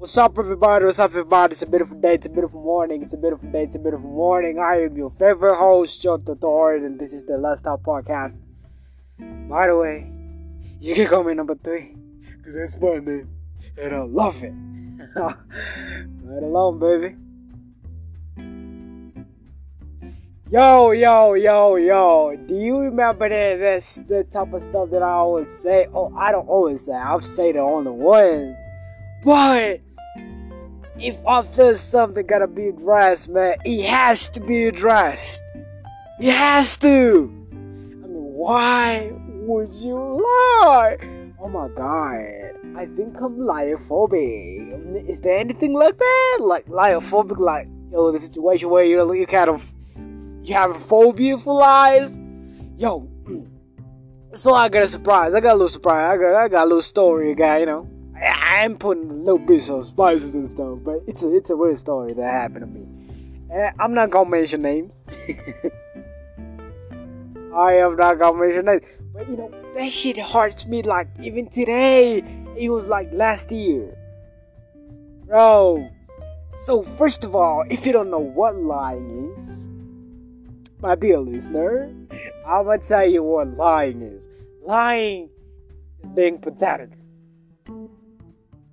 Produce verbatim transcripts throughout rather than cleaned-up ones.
What's up, everybody? What's up, everybody? It's a beautiful day. It's a beautiful morning. It's a beautiful day. It's a beautiful morning. I am your favorite host, Joe Thorden, and this is the Last Top Podcast. By the way, you can call me number three, because that's my name, and I love it. Right along, baby. Yo, yo, yo, yo. Do you remember that? That's the type of stuff that I always say. Oh, I don't always say. I'll say the only one. But if I feel something gotta be addressed, man, it has to be addressed. It has to. I mean, why would you lie? Oh my god, I think I'm liophobic. Is there anything like that? Like liophobic, like, yo, the situation where you're, you kind of, you have a phobia for lies? Yo, so I got a surprise. I got a little surprise. I got, I got a little story, guy, you know. I'm putting little bits of spices and stuff, but it's a, it's a weird story that happened to me. And I'm not gonna mention names. I am not gonna mention names. But you know, that shit hurts me, like, even today. It was like last year. Bro. So first of all, if you don't know what lying is, my dear listener, I'm gonna tell you what lying is. Lying is being pathetic.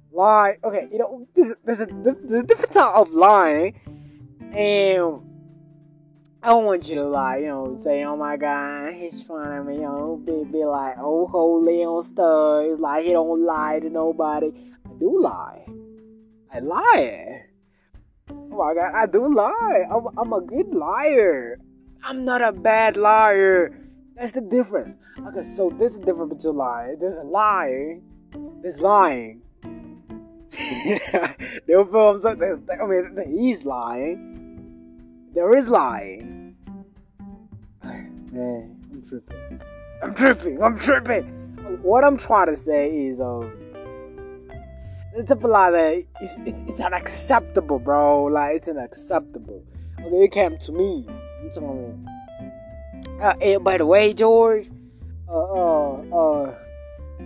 Lie, okay, you know, there's, there's, a, there's a different type of lying, and I don't want you to lie, you know, say, oh my god, he's trying to, you know, be, be like, oh, holy on stuff, it's like he don't lie to nobody. I do lie, I lie, oh my god, I do lie, I'm, I'm a good liar, I'm not a bad liar, that's the difference. Okay, so this is different between lying, there's a lying, there's lying. They'll film something. I mean, he's lying. There is lying. Man, I'm tripping. I'm tripping. I'm tripping. What I'm trying to say is, um, it's a lie that it's, it's it's unacceptable, bro. Like, it's unacceptable. Okay, it came to me. You know what I mean? Uh, by the way, George. Uh, uh, uh,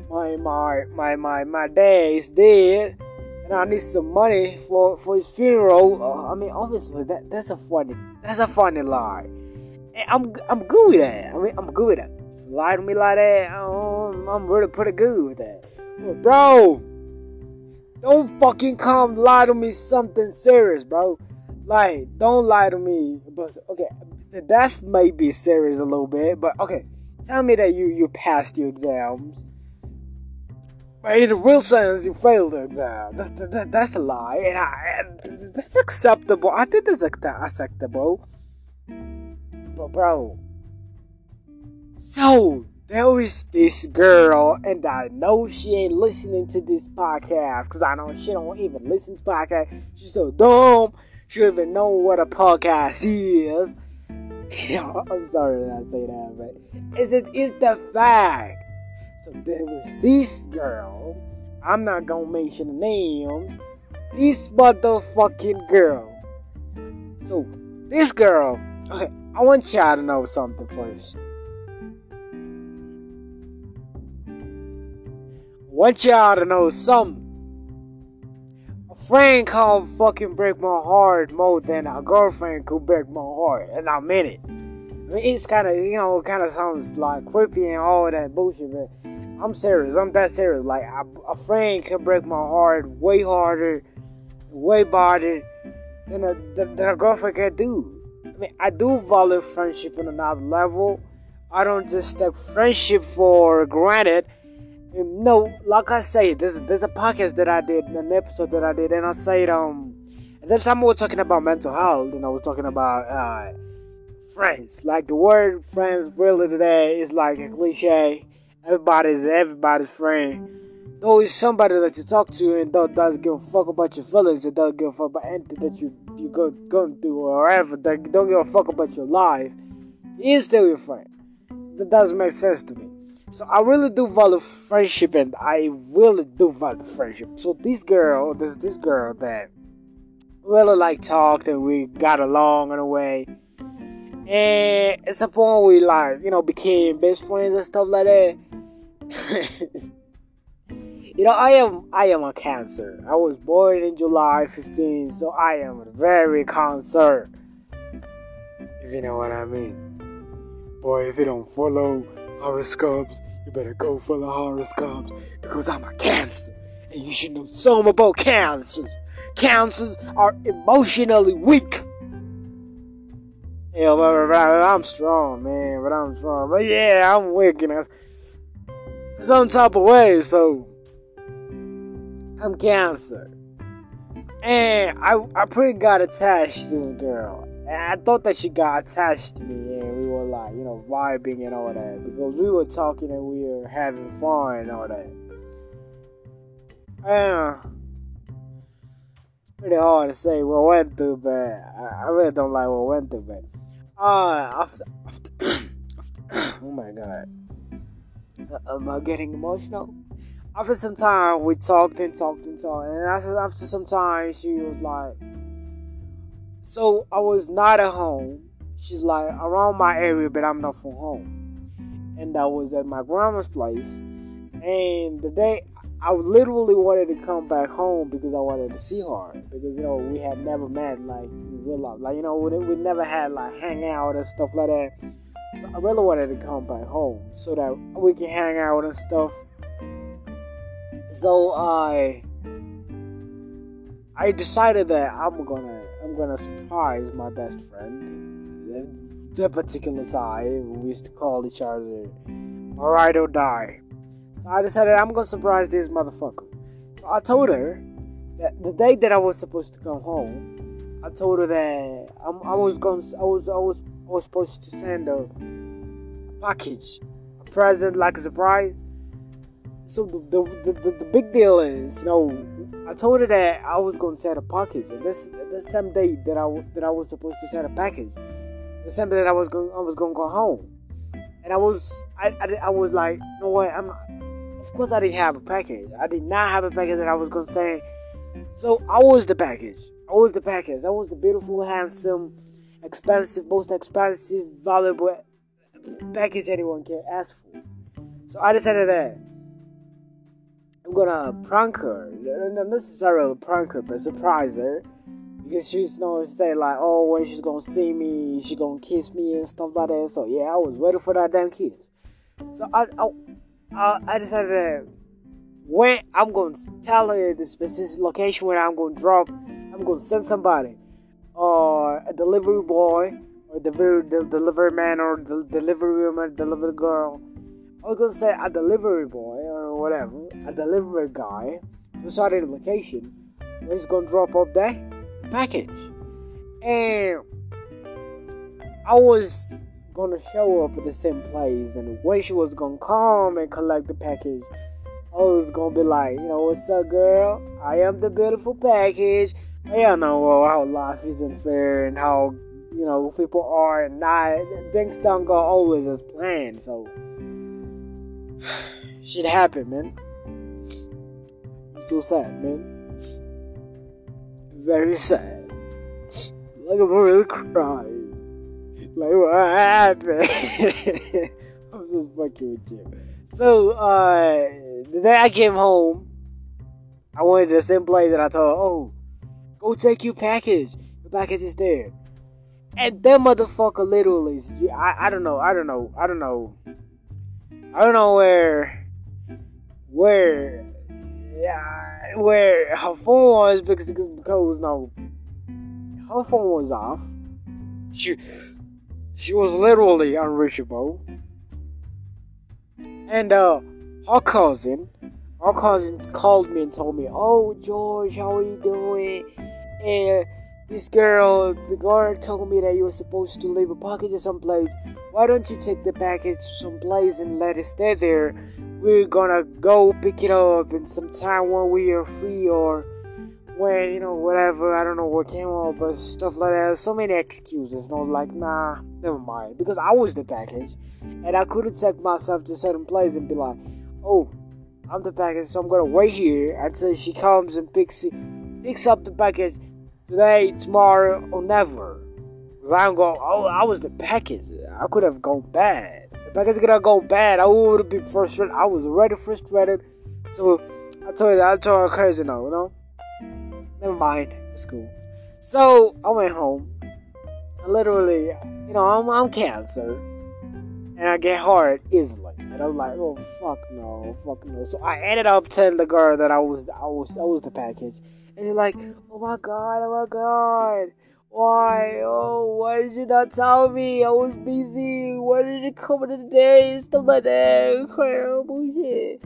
my my my my my dad is dead. I need some money for, for his funeral. Uh, I mean, obviously that, that's a funny that's a funny lie. And I'm I'm good with that. I mean, I'm good with that. Lie to me like that, I'm, I'm really pretty good with that. But bro, don't fucking come lie to me something serious, bro. Like, don't lie to me. But okay, the death may be serious a little bit, but okay, tell me that you you passed your exams. But in the real sense, you failed the exam. That, that, that's a lie, and I, that's acceptable. I think that's acceptable. But bro, so there is this girl, and I know she ain't listening to this podcast, because I know she don't even listen to podcasts. She's so dumb. She don't even know what a podcast is. I'm sorry that I say that, but it's, it, it's the fact. So there was this girl, I'm not gonna mention names, this motherfucking girl. So this girl, okay, I want y'all to know something first. I want y'all to know something. A friend can't fucking break my heart more than a girlfriend could break my heart, and I meant it. I mean, it's kind of, you know, kind of sounds like creepy and all that bullshit, but I'm serious. I'm that serious. Like, I, a friend can break my heart way harder, way harder than a, than, than a girlfriend can do. I mean, I do value friendship on another level. I don't just take friendship for granted. And no, like I say, there's, there's a podcast that I did, an episode that I did, and I said, um, at that time we were talking about mental health, and I was talking about, uh, friends. Like, the word friends really today is like a cliche. Everybody's everybody's friend. Though it's somebody that you talk to and don't, doesn't give a fuck about your feelings, and doesn't give a fuck about anything that you you go going through or whatever. That don't give a fuck about your life. He is still your friend. That doesn't make sense to me. So I really do value friendship, and I really do value friendship. So this girl, there's this girl that really like talked, and we got along in a way. And it's a point we like, you know, became best friends and stuff like that. You know, I am I am a Cancer. I was born in July fifteenth, so I am very concerned. If you know what I mean. Boy, if you don't follow horoscopes, you better go follow horoscopes, because I'm a Cancer. And you should know something about Cancers. Cancers are emotionally weak. Yeah, but, but I'm strong, man. But I'm strong. But yeah, I'm weak in some type of way. So I'm Cancer, and I I pretty got attached to this girl. And I thought that she got attached to me, and we were like, you know, vibing and all that, because we were talking and we were having fun and all that. Yeah. Pretty hard to say what went through, but I really don't like what went through, but uh, after, after, after oh my god, uh, am I getting emotional? After some time, we talked and talked and talked, and after, after some time, she was like, so I was not at home. She's like, around my area, but I'm not from home, and I was at my grandma's place, and the day, I literally wanted to come back home because I wanted to see her, because, you know, we had never met, like, in real life. Like, you know, we, we never had, like, hang out and stuff like that. So I really wanted to come back home so that we can hang out and stuff. So I, I decided that I'm gonna, I'm gonna surprise my best friend. That particular time, we used to call each other, alright or die. So I decided I'm going to surprise this motherfucker. So I told her that the day that I was supposed to come home, I told her that I'm, I was going I was I was I was supposed to send a, a package, a present, like a surprise. So the the, the, the the big deal is, you know, I told her that I was going to send a package. And this the same day that I that I was supposed to send a package, the same day that I was going I was going to go home, and I was I I, I was like, no way, I'm not. Of course I didn't have a package. I did not have a package that I was going to send. So I was the package. I was the package. I was the beautiful, handsome, expensive, most expensive, valuable package anyone can ask for. So I decided that I'm going to prank her. Not necessarily prank her, but surprise her. Because she's going to say like, oh, when she's going to see me, she's going to kiss me and stuff like that. So yeah, I was waiting for that damn kiss. So I... I Uh, I decided that when I'm going to tell her this specific location where I'm going to drop, I'm going to send somebody, or a delivery boy, or the delivery, the delivery man, or the delivery woman, delivery girl. I was going to say a delivery boy or whatever, a delivery guy to start a location where he's going to drop off that package. And I was gonna show up at the same place, and when she was gonna come and collect the package, I was gonna be like, you know, what's up, girl? I am the beautiful package. I know how life isn't fair and how, you know, people are and not, things don't go always as planned. So shit happened, man. So sad, man. Very sad. Like, I'm really crying. Like, what happened? I'm just fucking with you. So, uh, the day I came home, I went to the same place that I told her, oh, go take your package. The package is there. And that motherfucker literally, I, I don't know, I don't know, I don't know. I don't know where, where, yeah, where her phone was, because, because it was no, her phone was off. She... She was literally unreachable. And uh, her cousin, her cousin called me and told me, oh, George, how are you doing? And this girl, the girl told me that you were supposed to leave a package at some place. Why don't you take the package to some place and let it stay there? We're gonna go pick it up in some time when we are free, or when, you know, whatever, I don't know what came up, but stuff like that. So many excuses, you know, like, nah, never mind. Because I was the package, and I couldn't take myself to a certain place and be like, oh, I'm the package, so I'm gonna wait here until she comes and picks it, picks up the package today, tomorrow, or never. Because I'm going, oh, I was the package. I could have gone bad. The package could have gone bad. I would have been frustrated. I was already frustrated. So I told you, I told her crazy now, you know? Never mind, it's cool. So I went home. I literally, you know, I'm, I'm cancer. And I get hard easily. And I'm like, oh, fuck no, fuck no. So I ended up telling the girl that I was, I was, I was the package. And you're like, oh my god, oh my god. Why? Oh, why did you not tell me? I was busy. Why did you come today? Stuff like that. Crap, bullshit.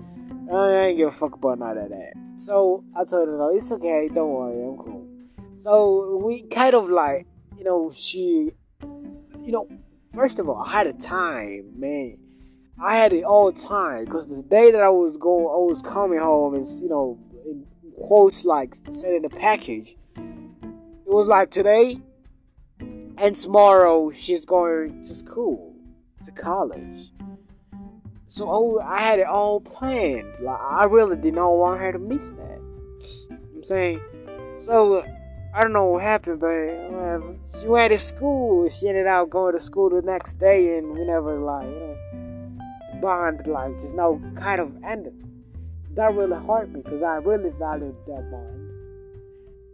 I ain't give a fuck about none of that. So I told her, no, it's okay. Don't worry. I'm cool. So we kind of like, you know, she, you know, first of all, I had a time, man. I had it all the time. Because the day that I was going, I was coming home and, you know, in quotes like sending a package. It was like today and tomorrow she's going to school, to college. So I had it all planned. Like I really did not want her to miss that. You know what I'm saying? So I don't know what happened, but whatever. She went to school. She ended up going to school the next day, and we never like, you know, the bond like just no kind of ended. That really hurt me because I really valued that bond.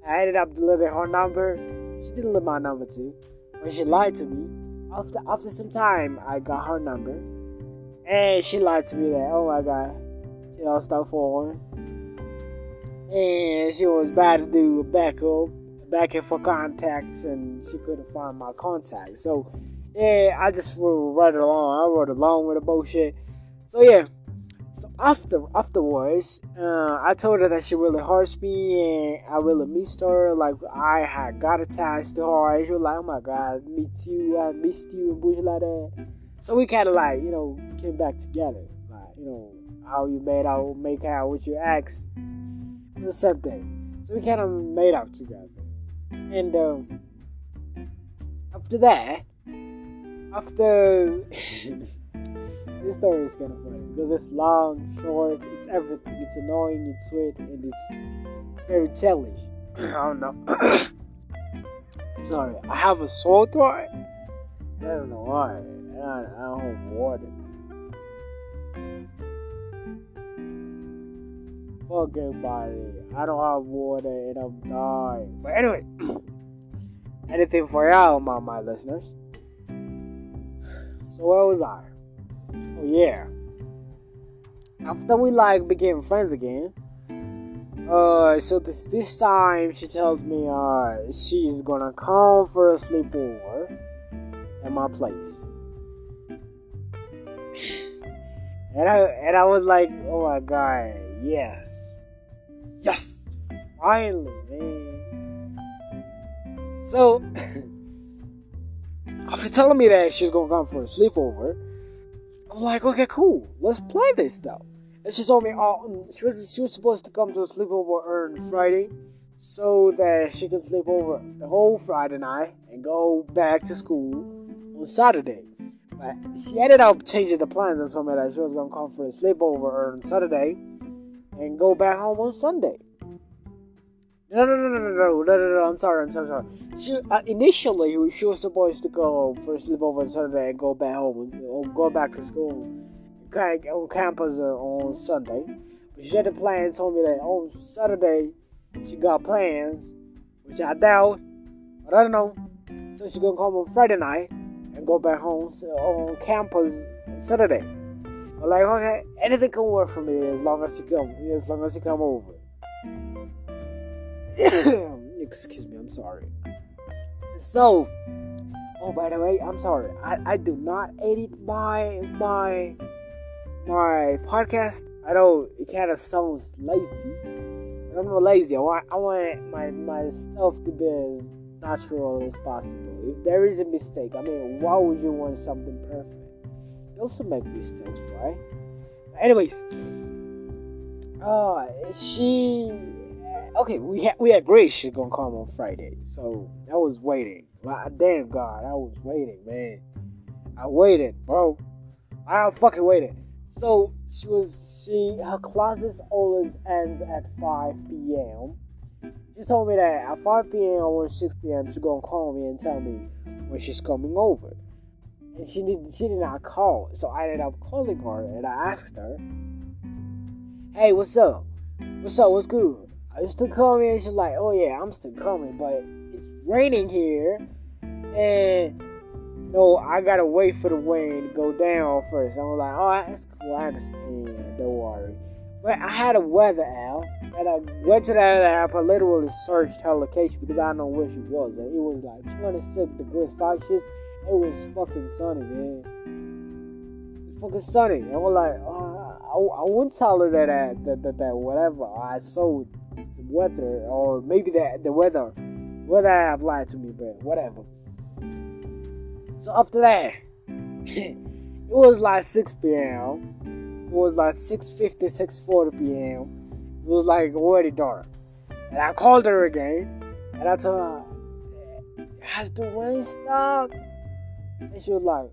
I ended up delivering her number. She delivered my number too, but she lied to me. After after some time, I got her number, and she lied to me that oh my god, she lost her phone, and she was about to do backup, backing for contacts, and she couldn't find my contact. So yeah, I just rode right along. I rode along with the bullshit. So yeah. So after afterwards, uh, I told her that she really hurts me and I really missed her. Like I had got attached to her. And she was like, "Oh my god, me too. I missed you," and bullshit like that. So we kind of like, you know, came back together. Like, you know, how you made out, make out with your ex, the same thing. So we kind of made out together. And um, after that, after. This story is kind of funny because it's long, short, it's everything. It's annoying, it's sweet, and it's very tellish. I don't know. I'm sorry. I have a sore throat. I don't know why. I don't have water. Fuck everybody. I don't have water and I'm dying. But anyway, anything for y'all, my my listeners. So where was I? Oh yeah. After we like became friends again, uh, so this this time she tells me uh she's gonna come for a sleepover at my place, and I and I was like, oh my god, yes, yes, finally, man. So after telling me that she's gonna come for a sleepover. I'm like, okay, cool. Let's play this though. And she told me, oh, she was she was supposed to come to a sleepover on Friday, so that she could sleep over the whole Friday night and go back to school on Saturday. But she ended up changing the plans and told me that she was gonna come for a sleepover on Saturday and go back home on Sunday. No, no, no, no, no, no, no, no, no, I'm sorry, I'm sorry, I'm sorry. She, uh, initially, she was supposed to go for a sleepover on Saturday and go back home, or go back to school, on campus on Sunday. But she had a plan and told me that on Saturday, she got plans, which I doubt, but I don't know. So she's gonna come on Friday night and go back home on campus on Saturday. I'm like, okay, anything can work for me as long as she come, as long as she come over. Excuse me, I'm sorry. So, oh, by the way, I'm sorry. I, I do not edit my my my podcast. I know it kind of sounds lazy, but I'm not lazy. I want I want my my stuff to be as natural as possible. If there is a mistake, I mean, why would you want something perfect? You also make mistakes, right? Anyways, uh, she. Okay, we ha- we agreed she's gonna come on Friday, so I was waiting. My damn God, I was waiting, man. I waited, bro. I fucking waited. So she was she her classes always ends at five p.m. She told me that at five p.m. or six p.m. she's gonna call me and tell me when she's coming over. And she did she did not call, so I ended up calling her and I asked her. hey, what's up? What's up? What's good? Are you still coming? She's like, oh yeah, I'm still coming, but it's raining here, and no, I gotta wait for the rain to go down first. I was like, alright, that's cool, I understand, don't worry. But I had a weather app, and I went to that app, I literally searched her location because I know where she was, and it was like twenty-six degrees Celsius, it was fucking sunny, man. It was fucking sunny. I was like, oh, I, I wouldn't tell her that, that, that, that, that whatever I saw the weather, or maybe that the weather, weather app lied to me, but whatever. So after that, it was like six p.m., it was like six fifty, six forty p.m. It was like already dark. And I called her again. And I told her, has the rain stopped? And she was like,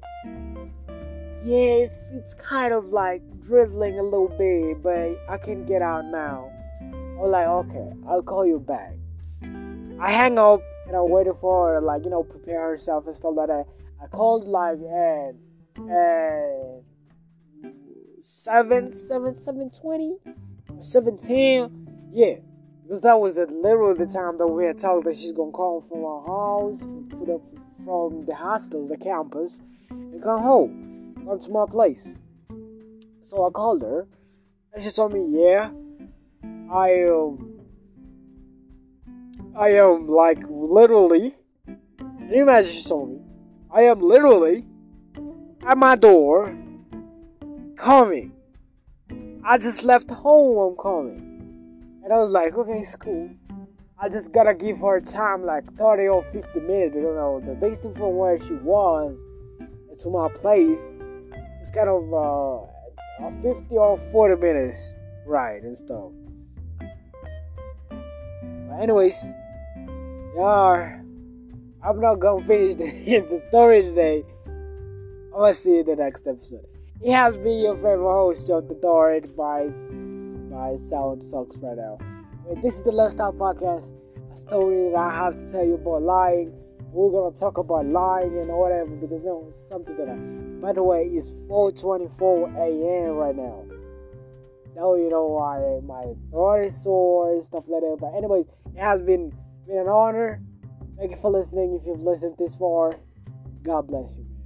yeah, it's it's kind of like drizzling a little bit, but I can get out now. I was like, okay, I'll call you back. I hang up and I waited for her to, like, you know, prepare herself and stuff like that. I called like and and Seven, seven, seven twenty, seven ten, yeah, because that was the, literally the time that we had told her that she's gonna come from our house, from the, from the hostel, the campus, and come home, come to my place. So I called her, and she told me, yeah, I um, I am like literally, can you imagine she told me, I am literally at my door. Coming. I just left home, I'm coming. And I was like, okay, it's cool. I just gotta give her time, like thirty or fifty minutes, you know, the distance from where she was to my place, it's kind of uh, fifty or forty minutes ride and stuff. But anyways, yeah, I'm not gonna finish the, the story today. I'm gonna see you in the next episode. It has been your favorite host, Joe Thorden. My, my sound sucks right now. And this is the Last Top Podcast, a story that I have to tell you about lying. We're going to talk about lying and whatever, because that was something that I... By the way, it's four twenty-four a.m. right now. Now you know why my throat is sore and stuff like that. But anyways, it has been, been an honor. Thank you for listening. If you've listened this far, God bless you.